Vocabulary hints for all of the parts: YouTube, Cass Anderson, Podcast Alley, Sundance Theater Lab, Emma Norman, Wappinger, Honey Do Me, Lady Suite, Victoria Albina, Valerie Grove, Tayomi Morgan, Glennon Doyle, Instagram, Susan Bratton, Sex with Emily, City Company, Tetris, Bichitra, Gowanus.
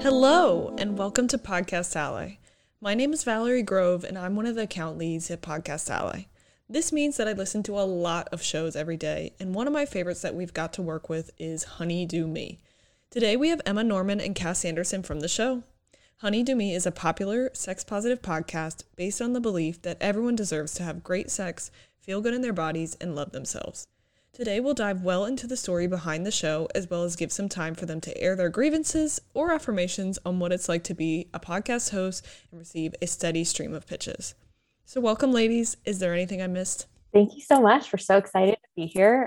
Hello, and welcome to Podcast Alley. My name is Valerie Grove, and I'm one of the account leads at Podcast Alley. This means that I listen to a lot of shows every day, and one of my favorites that we've got to work with is Honey Do Me. Today we have Emma Norman and Cass Anderson from the show. Honey Do Me is a popular, sex-positive podcast based on the belief that everyone deserves to have great sex, feel good in their bodies, and love themselves. Today we'll dive well into the story behind the show, as well as give some time for them to air their grievances or affirmations on what it's like to be a podcast host and receive a steady stream of pitches. So welcome, ladies. Is there anything I missed? Thank you so much. We're so excited to be here.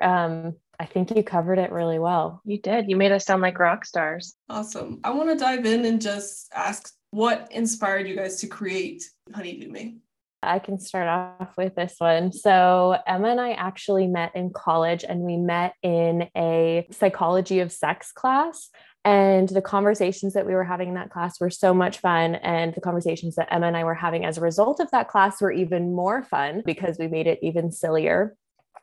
I think you covered it really well. You did. You made us sound like rock stars. Awesome. I want to dive in and just ask, what inspired you guys to create Honey Do Me? I can start off with this one. So Emma and I actually met in college, and we met in a psychology of sex class. And the conversations that we were having in that class were so much fun. And the conversations that Emma and I were having as a result of that class were even more fun because we made it even sillier.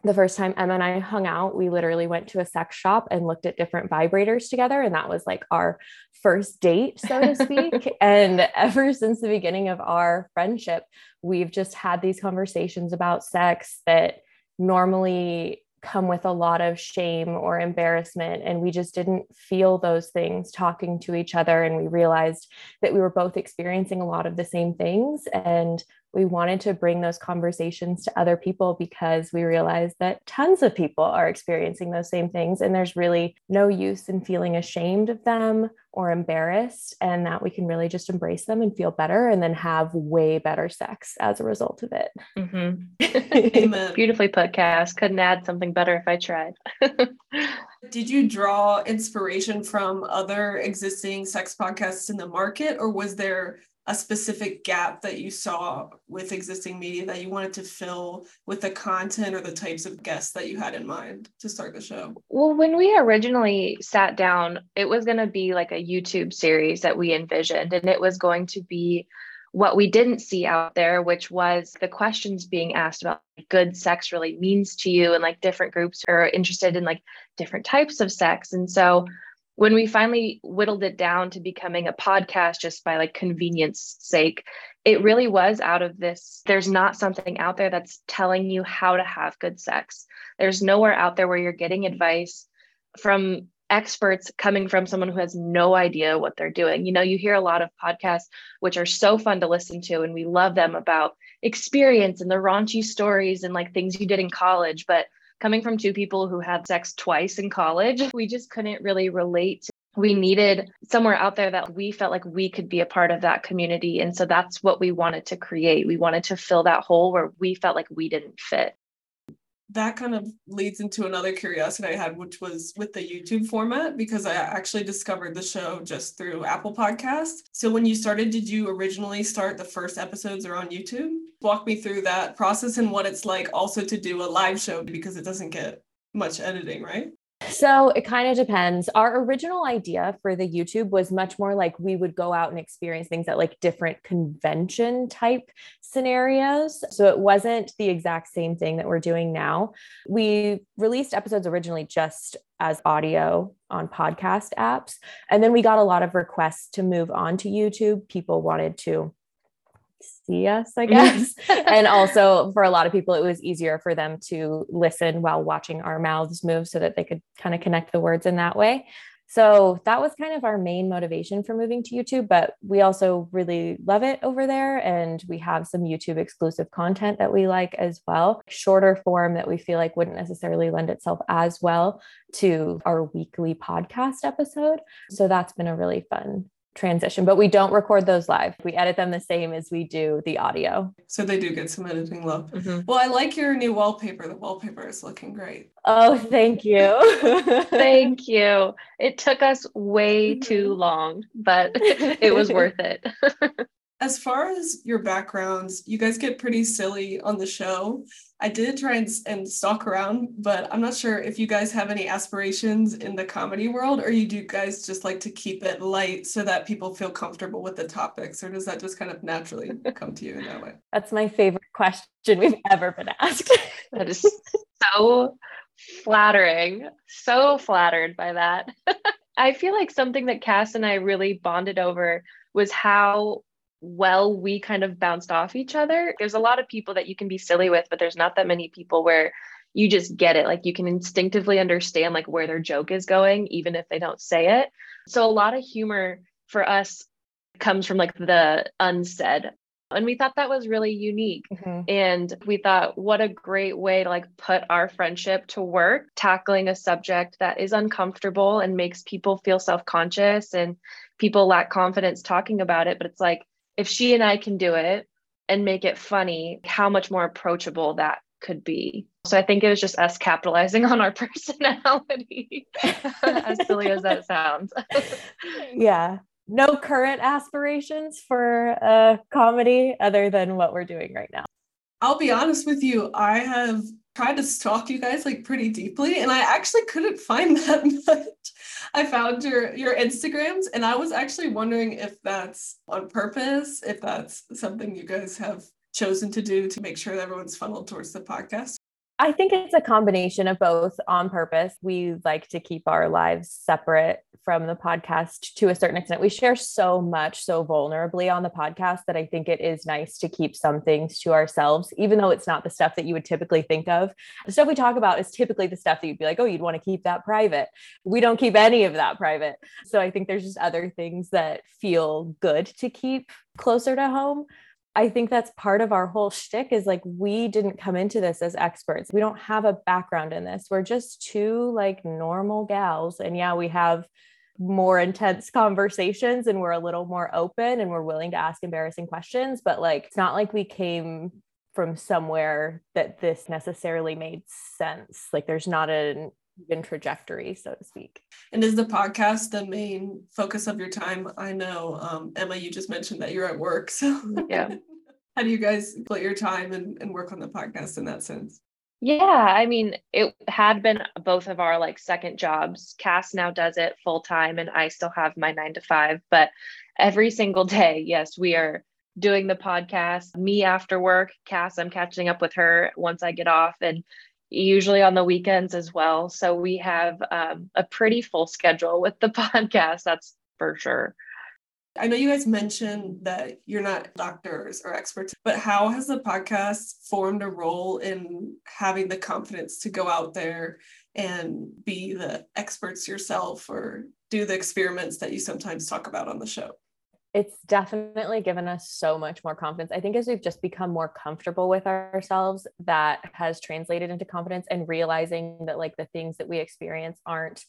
The first time Emma and I hung out, we literally went to a sex shop and looked at different vibrators together. And that was like our first date, so to speak. And ever since the beginning of our friendship, we've just had these conversations about sex that normally come with a lot of shame or embarrassment. And we just didn't feel those things talking to each other. And we realized that we were both experiencing a lot of the same things. And we wanted to bring those conversations to other people because we realized that tons of people are experiencing those same things. And there's really no use in feeling ashamed of them or embarrassed, and that we can really just embrace them and feel better and then have way better sex as a result of it. Mm-hmm. Beautifully put, Cass. Couldn't add something better if I tried. Did you draw inspiration from other existing sex podcasts in the market, or was there a specific gap that you saw with existing media that you wanted to fill with the content or the types of guests that you had in mind to start the show? Well, when we originally sat down, it was going to be like a YouTube series that we envisioned, and it was going to be what we didn't see out there, which was the questions being asked about what good sex really means to you, and like different groups are interested in like different types of sex. And so when we finally whittled it down to becoming a podcast just by like convenience sake, it really was out of this, there's not something out there that's telling you how to have good sex. There's nowhere out there where you're getting advice from experts coming from someone who has no idea what they're doing. You know, you hear a lot of podcasts, which are so fun to listen to, and we love them, about experience and the raunchy stories and like things you did in college. But coming from two people who had sex twice in college, we just couldn't really relate. We needed somewhere out there that we felt like we could be a part of that community. And so that's what we wanted to create. We wanted to fill that hole where we felt like we didn't fit. That kind of leads into another curiosity I had, which was with the YouTube format, because I actually discovered the show just through Apple Podcasts. So when you started, did you originally start the first episodes are on YouTube? Walk me through that process and what it's like also to do a live show, because it doesn't get much editing, right? So it kind of depends. Our original idea for the YouTube was much more like we would go out and experience things at like different convention type scenarios. So it wasn't the exact same thing that we're doing now. We released episodes originally just as audio on podcast apps. And then we got a lot of requests to move on to YouTube. People wanted to see us, I guess. And also for a lot of people, it was easier for them to listen while watching our mouths move so that they could kind of connect the words in that way. So that was kind of our main motivation for moving to YouTube, but we also really love it over there. And we have some YouTube exclusive content that we like as well, shorter form that we feel like wouldn't necessarily lend itself as well to our weekly podcast episode. So that's been a really fun transition, but we don't record those live. We edit them the same as we do the audio. So they do get some editing love. Mm-hmm. Well, I like your new wallpaper. The wallpaper is looking great. Oh, thank you. Thank you. It took us way too long, but it was worth it. As far as your backgrounds, you guys get pretty silly on the show. I did try and stalk around, but I'm not sure if you guys have any aspirations in the comedy world, or you do guys just like to keep it light so that people feel comfortable with the topics, or does that just kind of naturally come to you in that way? That's my favorite question we've ever been asked. That is so flattering. So flattered by that. I feel like something that Cass and I really bonded over was how well we kind of bounced off each other. There's a lot of people that you can be silly with, but there's not that many people where you just get it. Like you can instinctively understand like where their joke is going, even if they don't say it. So a lot of humor for us comes from like the unsaid. And we thought that was really unique. Mm-hmm. And we thought, what a great way to like put our friendship to work, tackling a subject that is uncomfortable and makes people feel self-conscious and people lack confidence talking about it. But it's like, if she and I can do it and make it funny, how much more approachable that could be. So I think it was just us capitalizing on our personality, as silly as that sounds. Yeah. No current aspirations for comedy other than what we're doing right now. I'll be honest with you. I have tried to stalk you guys like pretty deeply, and I actually couldn't find that much. I found your Instagrams, and I was actually wondering if that's on purpose, if that's something you guys have chosen to do to make sure that everyone's funneled towards the podcast. I think it's a combination of both on purpose. We like to keep our lives separate from the podcast to a certain extent. We share so much so vulnerably on the podcast that I think it is nice to keep some things to ourselves, even though it's not the stuff that you would typically think of. The stuff we talk about is typically the stuff that you'd be like, oh, you'd want to keep that private. We don't keep any of that private. So I think there's just other things that feel good to keep closer to home. I think that's part of our whole shtick is like, we didn't come into this as experts. We don't have a background in this. We're just two like normal gals. And yeah, we have more intense conversations and we're a little more open and we're willing to ask embarrassing questions, but like, it's not like we came from somewhere that this necessarily made sense. Like there's not an even trajectory, so to speak. And is the podcast the main focus of your time? I know, Emma, you just mentioned that you're at work. So yeah. How do you guys split your time and work on the podcast in that sense? Yeah. I mean, it had been both of our like second jobs. Cass now does it full time and I still have my 9 to 5, but every single day, yes, we are doing the podcast. Me after work, Cass, I'm catching up with her once I get off, and usually on the weekends as well. So we have a pretty full schedule with the podcast. That's for sure. I know you guys mentioned that you're not doctors or experts, but how has the podcast formed a role in having the confidence to go out there and be the experts yourself or do the experiments that you sometimes talk about on the show? It's definitely given us so much more confidence. I think as we've just become more comfortable with ourselves, that has translated into confidence and realizing that like the things that we experience aren't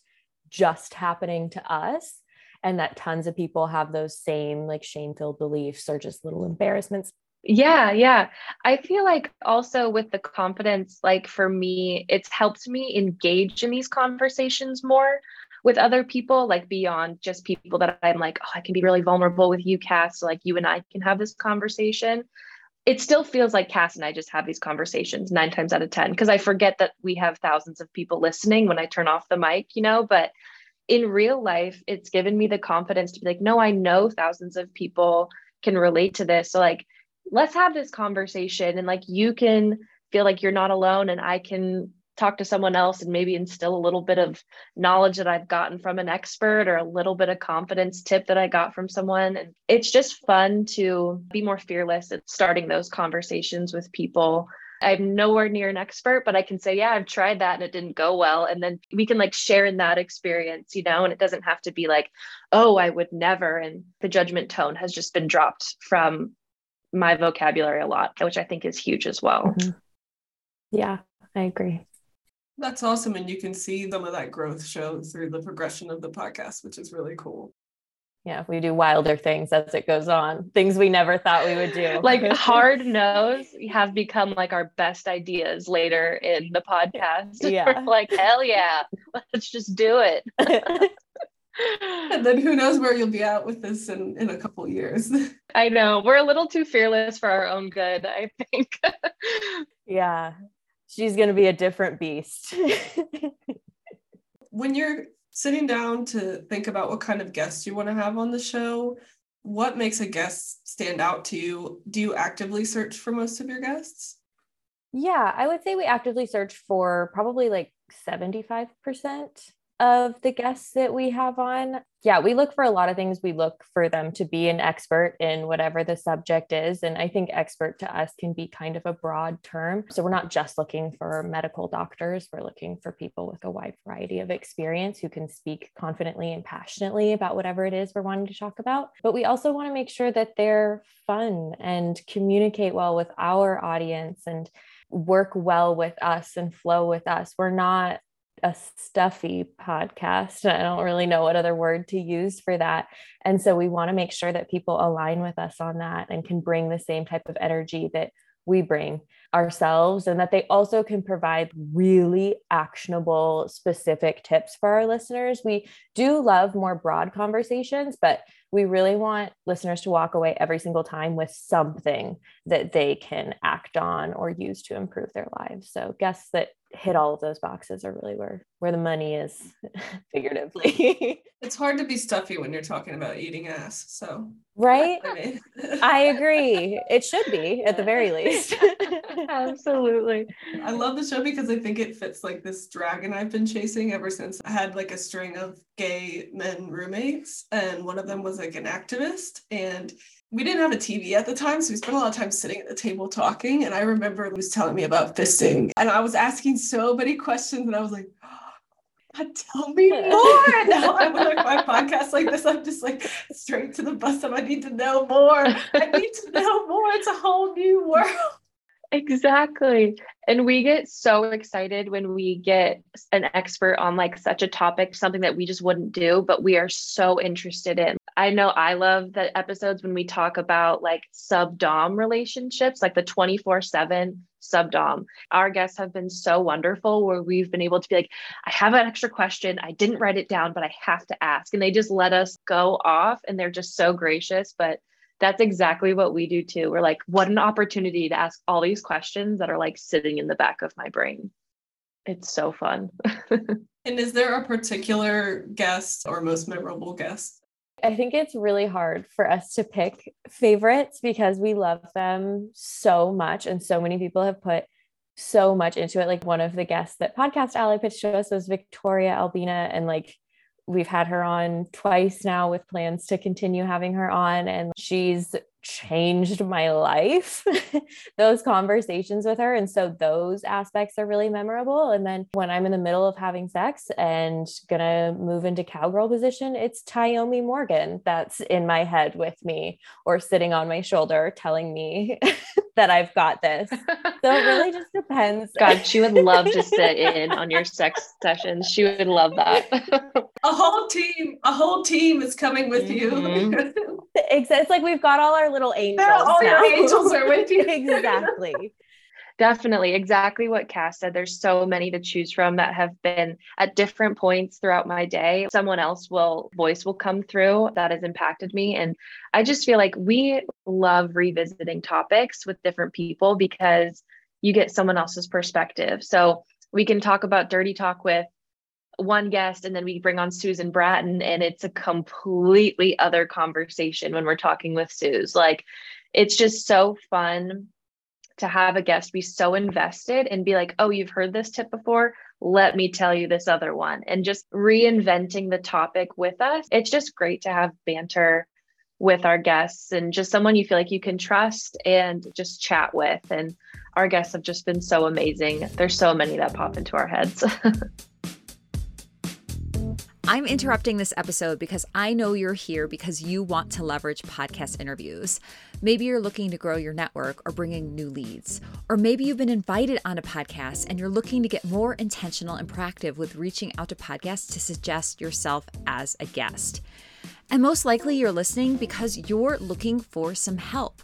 just happening to us, and that tons of people have those same like shame-filled beliefs or just little embarrassments. Yeah. Yeah. I feel like also with the confidence, like for me, it's helped me engage in these conversations more with other people, like beyond just people that I'm like, oh, I can be really vulnerable with you, Cass. So like you and I can have this conversation. It still feels like Cass and I just have these conversations 9 times out of 10, because I forget that we have thousands of people listening when I turn off the mic, you know, but in real life, it's given me the confidence to be like, no, I know thousands of people can relate to this. So like, let's have this conversation and like, you can feel like you're not alone and I can talk to someone else and maybe instill a little bit of knowledge that I've gotten from an expert or a little bit of confidence tip that I got from someone. And it's just fun to be more fearless at starting those conversations with people. I'm nowhere near an expert, but I can say, yeah, I've tried that and it didn't go well. And then we can like share in that experience, you know, and it doesn't have to be like, oh, I would never. And the judgment tone has just been dropped from my vocabulary a lot, which I think is huge as well. Mm-hmm. Yeah, I agree. That's awesome. And you can see some of that growth show through the progression of the podcast, which is really cool. Yeah, we do wilder things as it goes on, things we never thought we would do. Like hard no's have become like our best ideas later in the podcast. Yeah. Like, hell yeah, let's just do it. And then who knows where you'll be at with this in a couple years. I know. We're a little too fearless for our own good, I think. Yeah. She's going to be a different beast. When you're sitting down to think about what kind of guests you want to have on the show, what makes a guest stand out to you? Do you actively search for most of your guests? Yeah, I would say we actively search for probably like 75% of the guests that we have on. Yeah, we look for a lot of things. We look for them to be an expert in whatever the subject is. And I think expert to us can be kind of a broad term. So we're not just looking for medical doctors. We're looking for people with a wide variety of experience who can speak confidently and passionately about whatever it is we're wanting to talk about. But we also want to make sure that they're fun and communicate well with our audience and work well with us and flow with us. We're not a stuffy podcast. I don't really know what other word to use for that. And so we want to make sure that people align with us on that and can bring the same type of energy that we bring ourselves, and that they also can provide really actionable, specific tips for our listeners. We do love more broad conversations, but we really want listeners to walk away every single time with something that they can act on or use to improve their lives. So guests that hit all of those boxes are really where the money is, figuratively. It's hard to be stuffy when you're talking about eating ass. So right? I mean. I agree. It should be, at the very least. Absolutely. I love the show because I think it fits like this dragon I've been chasing ever since I had like a string of gay men roommates, and one of them was like an activist, and we didn't have a TV at the time, so we spent a lot of time sitting at the table talking. And I remember he was telling me about fisting, and I was asking so many questions, and I was like, oh, tell me more. And now I'm on my podcast like this, I'm just like straight to the bottom. I need to know more. I need to know more. It's a whole new world. Exactly. And we get so excited when we get an expert on like such a topic, something that we just wouldn't do, but we are so interested in. I know I love the episodes when we talk about like sub-dom relationships, like the 24/7 sub-dom. Our guests have been so wonderful where we've been able to be like, I have an extra question. I didn't write it down, but I have to ask. And they just let us go off, and they're just so gracious. But that's exactly what we do too. We're like, what an opportunity to ask all these questions that are like sitting in the back of my brain. It's so fun. And is there a particular guest or most memorable guest? I think it's really hard for us to pick favorites because we love them so much. And so many people have put so much into it. Like one of the guests that Podcast Alley pitched to us was Victoria Albina. And like, we've had her on twice now with plans to continue having her on, and she's changed my life, those conversations with her. And so those aspects are really memorable. And then when I'm in the middle of having sex and gonna move into cowgirl position, it's Tayomi Morgan that's in my head with me or sitting on my shoulder telling me that I've got this. So it really just depends. God, she would love to sit in on your sex sessions. She would love that. A whole team is coming with mm-hmm. you. It's like we've got all our little angels. All your angels are with you. Exactly. Definitely. Exactly what Cass said. There's so many to choose from that have been at different points throughout my day. Someone else voice will come through that has impacted me. And I just feel like we love revisiting topics with different people because you get someone else's perspective. So we can talk about dirty talk with one guest, and then we bring on Susan Bratton, and it's a completely other conversation when we're talking with Suze. Like, it's just so fun to have a guest be so invested and be like, oh, you've heard this tip before. Let me tell you this other one. And just reinventing the topic with us. It's just great to have banter with our guests and just someone you feel like you can trust and just chat with. And our guests have just been so amazing. There's so many that pop into our heads. I'm interrupting this episode because I know you're here because you want to leverage podcast interviews. Maybe you're looking to grow your network or bring in new leads. Or maybe you've been invited on a podcast and you're looking to get more intentional and proactive with reaching out to podcasts to suggest yourself as a guest. And most likely you're listening because you're looking for some help.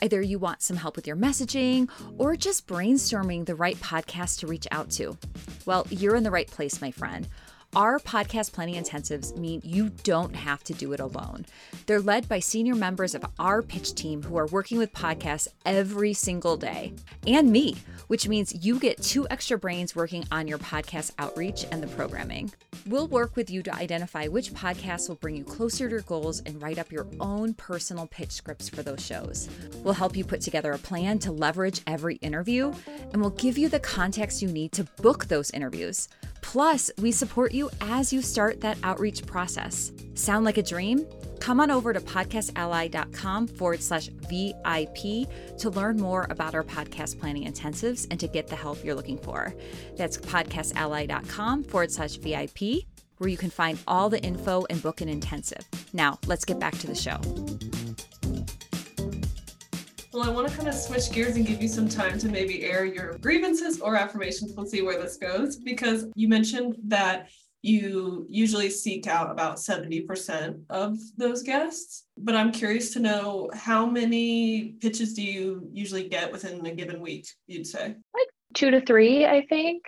Either you want some help with your messaging or just brainstorming the right podcast to reach out to. Well, you're in the right place, my friend. Our podcast planning intensives mean you don't have to do it alone. They're led by senior members of our pitch team who are working with podcasts every single day, and me, which means you get 2 extra brains working on your podcast outreach and the programming. We'll work with you to identify which podcasts will bring you closer to your goals and write up your own personal pitch scripts for those shows. We'll help you put together a plan to leverage every interview, and we'll give you the context you need to book those interviews. Plus, we support you as you start that outreach process. Sound like a dream? Come on over to podcastally.com/VIP to learn more about our podcast planning intensives and to get the help you're looking for. That's podcastally.com/VIP, where you can find all the info and book an intensive. Now, let's get back to the show. Well, I want to kind of switch gears and give you some time to maybe air your grievances or affirmations. We'll see where this goes, because you mentioned that you usually seek out about 70% of those guests, but I'm curious to know, how many pitches do you usually get within a given week, you'd say? Like 2 to 3, I think,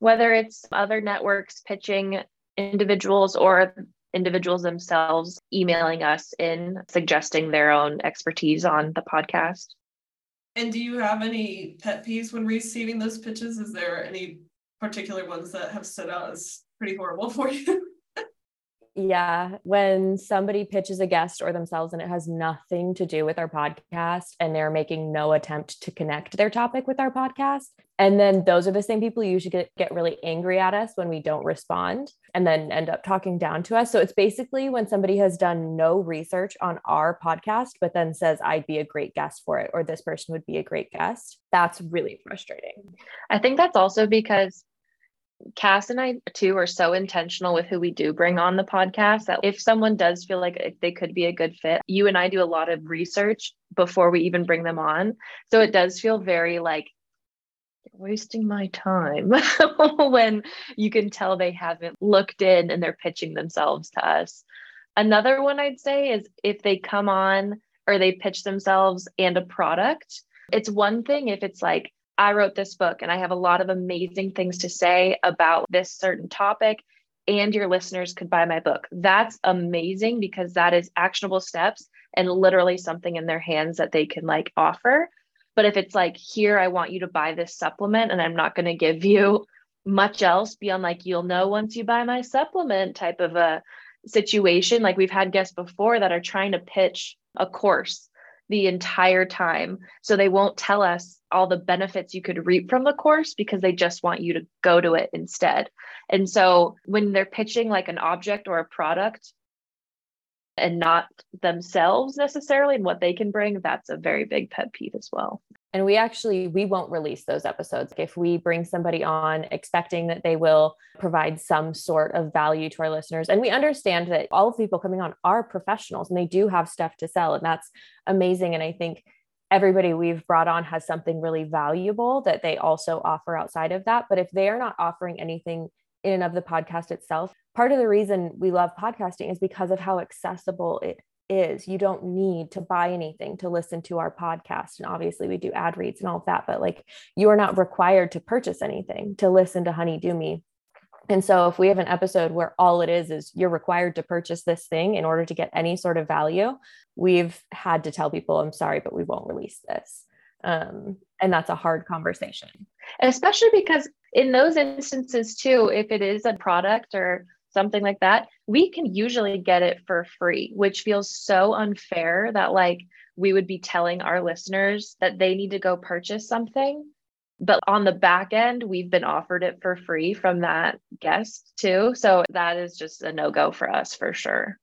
whether it's other networks pitching individuals or individuals themselves emailing us in suggesting their own expertise on the podcast. And do you have any pet peeves when receiving those pitches? Is there any particular ones that have stood out as pretty horrible for you? Yeah. When somebody pitches a guest or themselves and it has nothing to do with our podcast, and they're making no attempt to connect their topic with our podcast. And then those are the same people who usually get really angry at us when we don't respond and then end up talking down to us. So it's basically when somebody has done no research on our podcast, but then says, I'd be a great guest for it, or this person would be a great guest. That's really frustrating. I think that's also because Cass and I too are so intentional with who we do bring on the podcast that if someone does feel like they could be a good fit, you and I do a lot of research before we even bring them on. So it does feel very like wasting my time when you can tell they haven't looked in and they're pitching themselves to us. Another one I'd say is if they come on or they pitch themselves and a product. It's one thing if it's like, I wrote this book and I have a lot of amazing things to say about this certain topic, and your listeners could buy my book. That's amazing, because that is actionable steps and literally something in their hands that they can like offer. But if it's like, here, I want you to buy this supplement and I'm not going to give you much else beyond like, you'll know once you buy my supplement type of a situation. Like we've had guests before that are trying to pitch a course the entire time. So they won't tell us all the benefits you could reap from the course because they just want you to go to it instead. And so when they're pitching like an object or a product and not themselves necessarily and what they can bring, that's a very big pet peeve as well. And we won't release those episodes. If we bring somebody on expecting that they will provide some sort of value to our listeners, and we understand that all of the people coming on are professionals and they do have stuff to sell, and that's amazing. And I think everybody we've brought on has something really valuable that they also offer outside of that. But if they are not offering anything in and of the podcast itself, part of the reason we love podcasting is because of how accessible it is. You don't need to buy anything to listen to our podcast. And obviously we do ad reads and all of that, but like you are not required to purchase anything to listen to Honey Do Me. And so if we have an episode where all it is you're required to purchase this thing in order to get any sort of value, we've had to tell people, I'm sorry, but we won't release this. And that's a hard conversation. And especially because in those instances too, if it is a product or something like that, we can usually get it for free, which feels so unfair that like we would be telling our listeners that they need to go purchase something. But on the back end, we've been offered it for free from that guest too. So that is just a no-go for us for sure.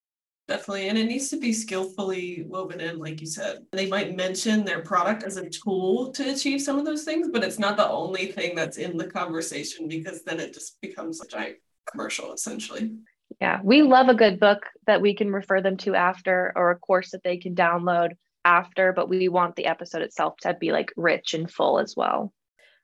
Definitely. And it needs to be skillfully woven in, like you said. They might mention their product as a tool to achieve some of those things, but it's not the only thing that's in the conversation, because then it just becomes a giant commercial, essentially. Yeah. We love a good book that we can refer them to after, or a course that they can download after, but we want the episode itself to be like rich and full as well.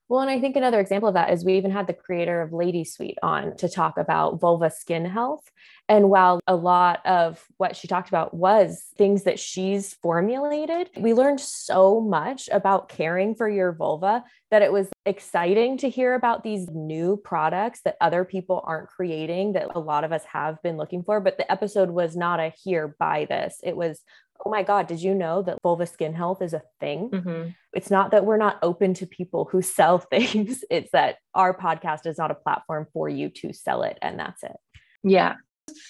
Well, and I think another example of that is we even had the creator of Lady Suite on to talk about vulva skin health. And while a lot of what she talked about was things that she's formulated, we learned so much about caring for your vulva that it was exciting to hear about these new products that other people aren't creating that a lot of us have been looking for. But the episode was not a here, buy this. It was, oh my God, did you know that vulva skin health is a thing? Mm-hmm. It's not that we're not open to people who sell things. It's that our podcast is not a platform for you to sell it. And that's it. Yeah.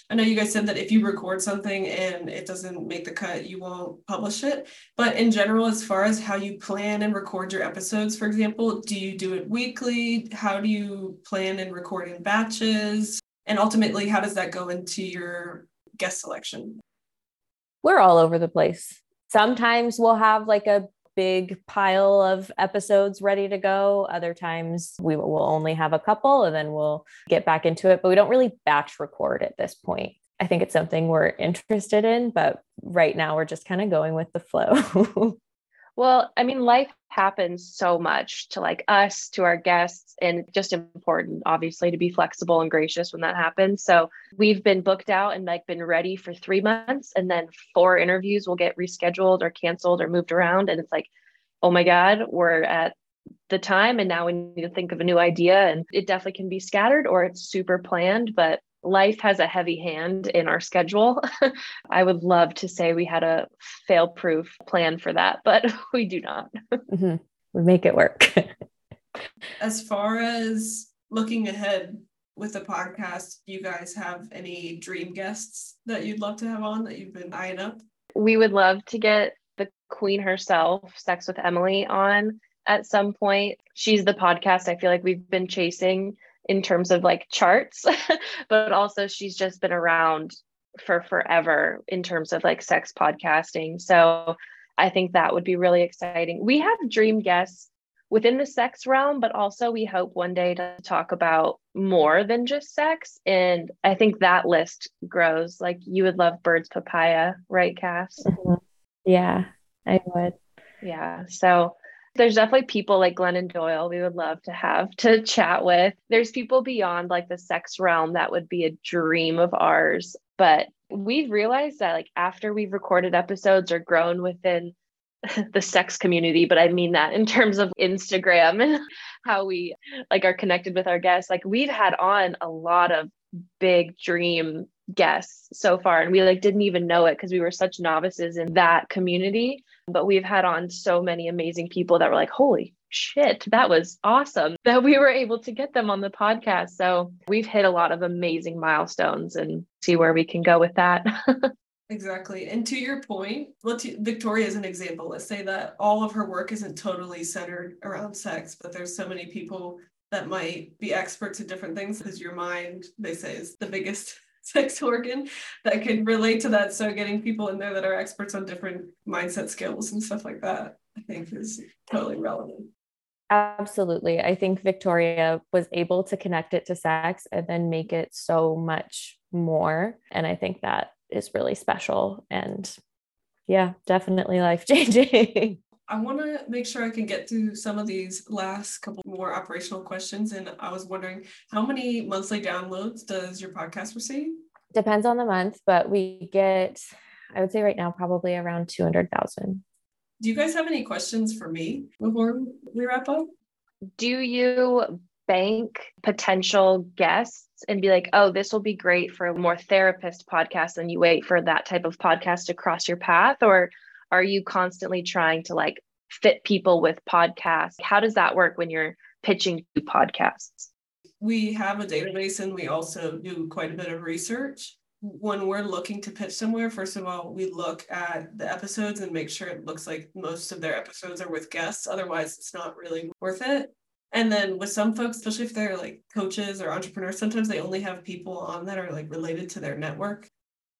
I know you guys said that if you record something and it doesn't make the cut, you won't publish it. But in general, as far as how you plan and record your episodes, for example, do you do it weekly? How do you plan and record in batches? And ultimately, how does that go into your guest selection? We're all over the place. Sometimes we'll have like a big pile of episodes ready to go. Other times we will only have a couple and then we'll get back into it, but we don't really batch record at this point. I think it's something we're interested in, but right now we're just kind of going with the flow. Well, I mean, life happens so much to like us, to our guests, and just important, obviously, to be flexible and gracious when that happens. So we've been booked out and like been ready for 3 months, and then 4 interviews will get rescheduled or canceled or moved around. And it's like, oh my God, we're at the time and now we need to think of a new idea. And it definitely can be scattered or it's super planned, but life has a heavy hand in our schedule. I would love to say we had a fail-proof plan for that, but we do not. Mm-hmm. We make it work. As far as looking ahead with the podcast, do you guys have any dream guests that you'd love to have on that you've been eyeing up? We would love to get the queen herself, Sex with Emily, on at some point. She's the podcast I feel like we've been chasing in terms of like charts, but also she's just been around for forever in terms of like sex podcasting. So I think that would be really exciting. We have dream guests within the sex realm, but also we hope one day to talk about more than just sex. And I think that list grows. Like you would love Birds Papaya, right, Cass? Mm-hmm. Yeah, I would. Yeah. So there's definitely people like Glennon Doyle we would love to have to chat with. There's people beyond like the sex realm that would be a dream of ours. But we've realized that like after we've recorded episodes or grown within the sex community, but I mean that in terms of Instagram and how we like are connected with our guests, like we've had on a lot of big dream guests so far. And we like didn't even know it because we were such novices in that community. But we've had on so many amazing people that were like, holy shit, that was awesome that we were able to get them on the podcast. So we've hit a lot of amazing milestones and see where we can go with that. Exactly. And to your point, Victoria is an example. Let's say that all of her work isn't totally centered around sex, but there's so many people that might be experts at different things because your mind, they say, is the biggest sex organ that can relate to that. So getting people in there that are experts on different mindset skills and stuff like that, I think is totally relevant. Absolutely. I think Victoria was able to connect it to sex and then make it so much more. And I think that is really special and yeah, definitely life-changing. I want to make sure I can get through some of these last couple more operational questions. And I was wondering, how many monthly downloads does your podcast receive? Depends on the month, but we get, I would say right now, probably around 200,000. Do you guys have any questions for me before we wrap up? Do you bank potential guests and be like, oh, this will be great for a more therapist podcast, and you wait for that type of podcast to cross your path? Or are you constantly trying to like fit people with podcasts? How does that work when you're pitching podcasts? We have a database and we also do quite a bit of research. When we're looking to pitch somewhere, first of all, we look at the episodes and make sure it looks like most of their episodes are with guests. Otherwise, it's not really worth it. And then with some folks, especially if they're like coaches or entrepreneurs, sometimes they only have people on that are like related to their network.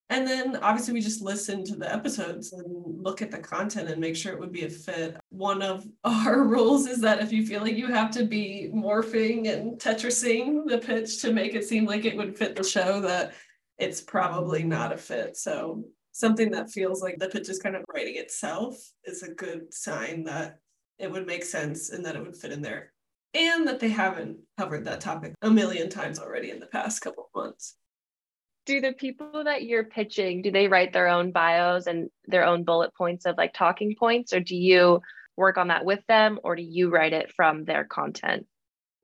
And then obviously we just listen to the episodes and look at the content and make sure it would be a fit. One of our rules is that if you feel like you have to be morphing and Tetrising the pitch to make it seem like it would fit the show, that it's probably not a fit. So something that feels like the pitch is kind of writing itself is a good sign that it would make sense and that it would fit in their and that they haven't covered that topic a million times already in the past couple of months. Do the people that you're pitching, do they write their own bios and their own bullet points of like talking points, or do you work on that with them, or do you write it from their content?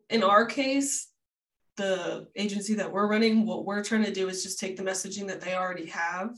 In our case, the agency that we're running, what we're trying to do is just take the messaging that they already have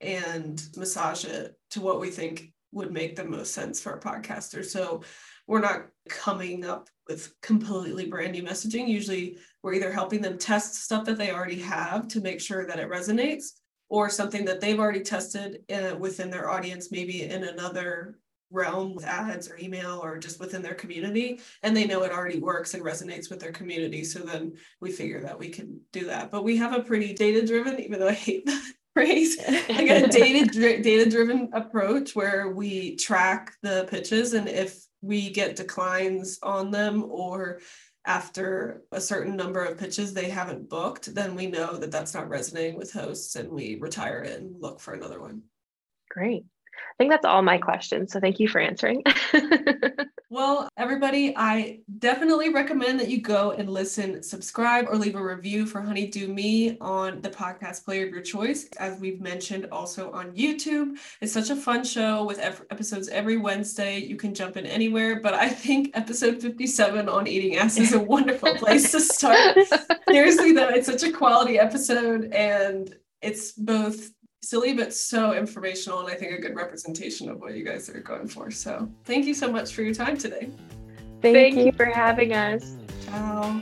and massage it to what we think would make the most sense for a podcaster. So we're not coming up with completely brand new messaging. Usually we're either helping them test stuff that they already have to make sure that it resonates, or something that they've already tested within their audience, maybe in another realm with ads or email or just within their community, and they know it already works and resonates with their community. So then we figure that we can do that. But we have a pretty data-driven, even though I hate that phrase, like a data-driven approach where we track the pitches, and if we get declines on them or after a certain number of pitches they haven't booked, then we know that that's not resonating with hosts and we retire it and look for another one. Great. I think that's all my questions. So thank you for answering. Well, everybody, I definitely recommend that you go and listen, subscribe, or leave a review for Honey Do Me on the podcast player of your choice. As we've mentioned, also on YouTube. It's such a fun show with episodes every Wednesday. You can jump in anywhere, but I think episode 57 on eating ass is a wonderful place to start. Seriously, though, it's such a quality episode, and it's both silly but so informational, and I think a good representation of what you guys are going for. So thank you so much for your time today. Thank you for having us. Ciao.